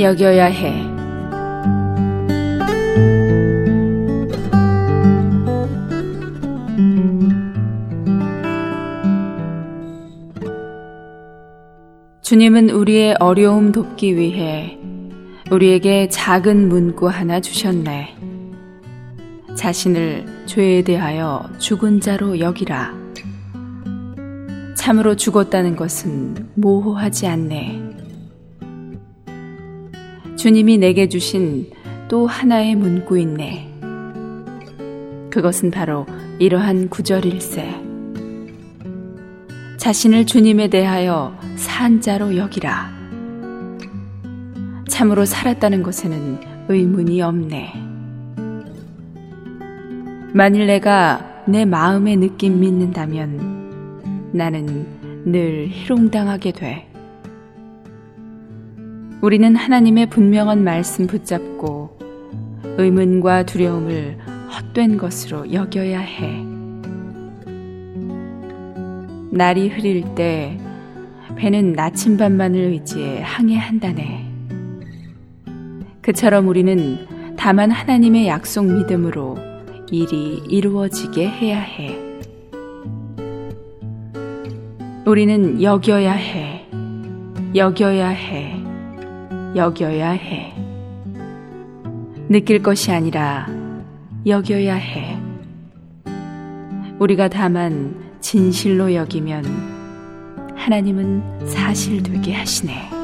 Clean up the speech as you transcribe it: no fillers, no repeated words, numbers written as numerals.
여겨야 해. 주님은 우리의 어려움 돕기 위해 우리에게 작은 문구 하나 주셨네. 자신을 죄에 대하여 죽은 자로 여기라. 참으로 죽었다는 것은 모호하지 않네. 주님이 내게 주신 또 하나의 문구인네. 그것은 바로 이러한 구절일세. 자신을 주님에 대하여 산 자로 여기라. 참으로 살았다는 것에는 의문이 없네. 만일 내가 내 마음의 느낌 믿는다면 나는 늘 희롱당하게 돼. 우리는 하나님의 분명한 말씀 붙잡고 의문과 두려움을 헛된 것으로 여겨야 해. 날이 흐릴 때 배는 나침반만을 의지해 항해한다네. 그처럼 우리는 다만 하나님의 약속 믿음으로 일이 이루어지게 해야 해. 우리는 여겨야 해, 여겨야 해, 여겨야 해. 느낄 것이 아니라 여겨야 해. 우리가 다만 진실로 여기면 하나님은 사실 되게 하시네.